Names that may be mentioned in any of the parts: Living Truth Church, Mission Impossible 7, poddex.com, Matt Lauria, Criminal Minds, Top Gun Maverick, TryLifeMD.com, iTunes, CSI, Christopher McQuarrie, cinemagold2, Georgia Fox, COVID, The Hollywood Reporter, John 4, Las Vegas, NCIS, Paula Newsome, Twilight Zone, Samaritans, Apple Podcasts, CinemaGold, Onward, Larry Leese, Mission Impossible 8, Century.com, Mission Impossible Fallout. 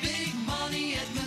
big money at Menards.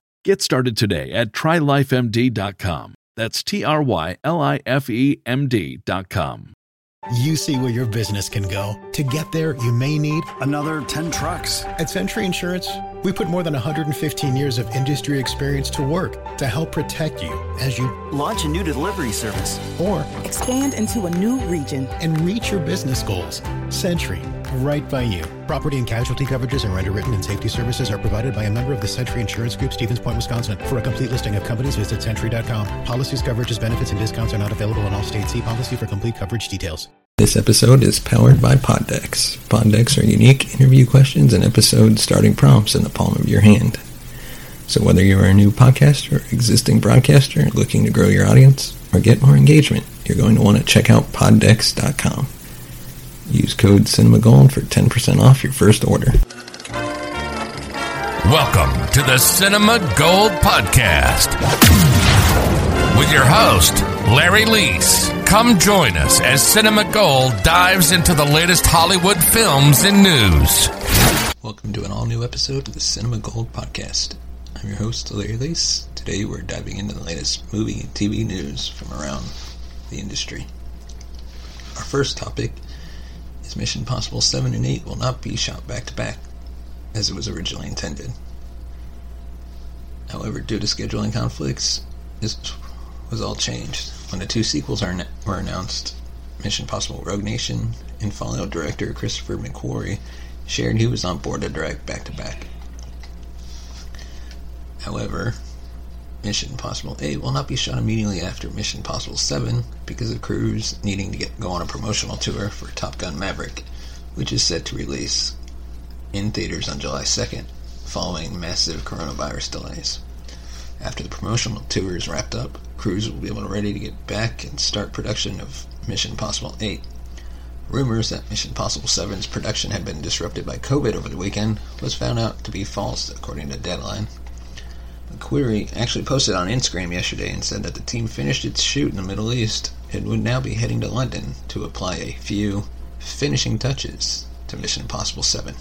Get started today at TryLifeMD.com. That's TryLifeMD.com. You see where your business can go. To get there, you may need another 10 trucks. At Century Insurance, we put more than 115 years of industry experience to work to help protect you as you launch a new delivery service or expand into a new region and reach your business goals. Century, right by you. Property and casualty coverages are underwritten and safety services are provided by a member of the Century Insurance Group, Stevens Point, Wisconsin. For a complete listing of companies, visit Century.com. Policies, coverages, benefits, and discounts are not available in all states. See policy for complete coverage details. This episode is powered by Poddecks. Poddecks are unique interview questions and episode starting prompts in the palm of your hand. So whether you are a new podcaster or existing broadcaster looking to grow your audience or get more engagement, you're going to want to check out poddex.com. Use code CinemaGold for 10% off your first order. Welcome to the Cinema Gold Podcast. With your host, Larry Leese. Come join us as Cinema Gold dives into the latest Hollywood films and news. Welcome to an all-new episode of the Cinema Gold Podcast. I'm your host, Larry Leese. Today we're diving into the latest movie and TV news from around the industry. Our first topic is Mission Impossible 7 and 8 will not be shot back-to-back as it was originally intended. However, due to scheduling conflicts, this was all changed when the two sequels were announced. Mission Impossible Rogue Nation and Fallout director Christopher McQuarrie shared he was on board to direct back-to-back. However, Mission Impossible 8 will not be shot immediately after Mission Impossible 7 because of crews needing to go on a promotional tour for Top Gun Maverick, which is set to release in theaters on July 2nd following massive coronavirus delays. After the promotional tour is wrapped up, crews will be ready to get back and start production of Mission Impossible 8. Rumors that Mission Impossible 7's production had been disrupted by COVID over the weekend was found out to be false, according to Deadline. McQuarrie actually posted on Instagram yesterday and said that the team finished its shoot in the Middle East and would now be heading to London to apply a few finishing touches to Mission Impossible 7.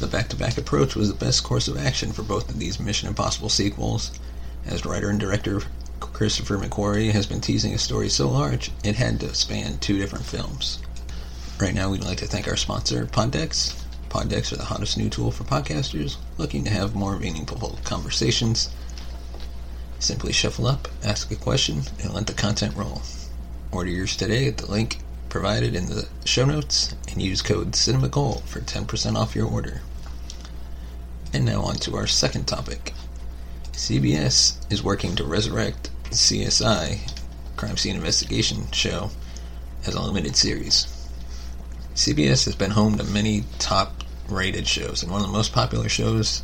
The back-to-back approach was the best course of action for both of these Mission Impossible sequels, as writer and director Christopher McQuarrie has been teasing a story so large it had to span two different films. Right now, we'd like to thank our sponsor, Pontex. Poddecks are the hottest new tool for podcasters looking to have more meaningful conversations. Simply shuffle up, ask a question, and let the content roll. Order yours today at the link provided in the show notes and use code CinemaGold for 10% off your order. And now on to our second topic. CBS is working to resurrect CSI, Crime Scene Investigation show, as a limited series. CBS has been home to many top-rated shows, and one of the most popular shows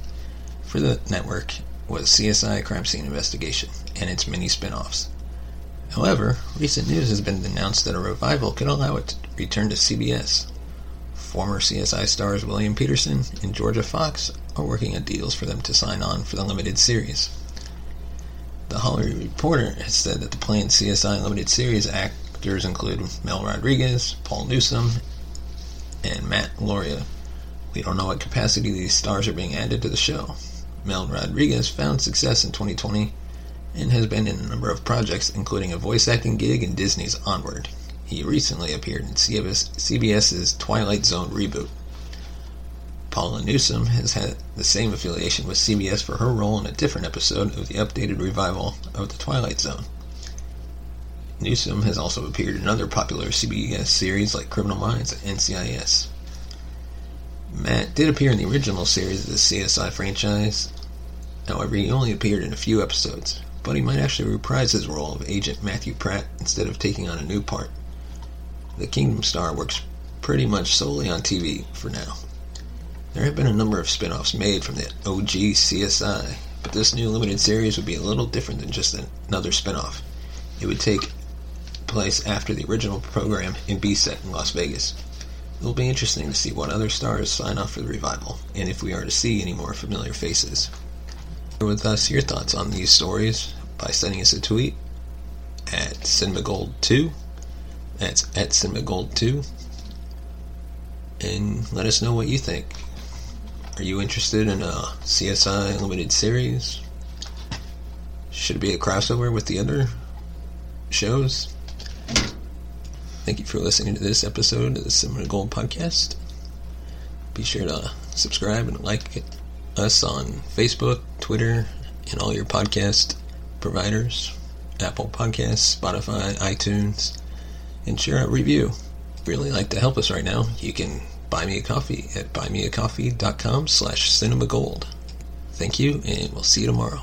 for the network was CSI, Crime Scene Investigation, and its many spin-offs. However, recent news has been announced that a revival could allow it to return to CBS. Former CSI stars William Peterson and Georgia Fox are working at deals for them to sign on for the limited series. The Hollywood Reporter has said that the planned CSI limited series Actors include Mel Rodriguez, Paula Newsome, and Matt Lauria. We don't know what capacity these stars are being added to the show. Mel Rodriguez found success in 2020 and has been in a number of projects, including a voice acting gig in Disney's Onward. He recently appeared in CBS's Twilight Zone reboot. Paula Newsome has had the same affiliation with CBS for her role in a different episode of the updated revival of The Twilight Zone. Newsome has also appeared in other popular CBS series like Criminal Minds and NCIS. Matt did appear in the original series of the CSI franchise, however he only appeared in a few episodes, but he might actually reprise his role of Agent Matthew Pratt instead of taking on a new part. The Kingdom star works pretty much solely on TV for now. There have been a number of spin-offs made from the OG CSI, but this new limited series would be a little different than just another spin-off. It would take place after the original program and be set in Las Vegas. It will be interesting to see what other stars sign off for the revival, and if we are to see any more familiar faces. Share with us your thoughts on these stories by sending us a tweet at cinemagold2. That's at cinemagold2. And let us know what you think. Are you interested in a CSI limited series? Should it be a crossover with the other shows? Thank you for listening to this episode of the Cinema Gold Podcast. Be sure to subscribe and like us on Facebook, Twitter, and all your podcast providers, Apple Podcasts, Spotify, iTunes, and share a review. If you'd really like to help us right now, you can buy me a coffee at buymeacoffee.com/cinemagold. Thank you, and we'll see you tomorrow.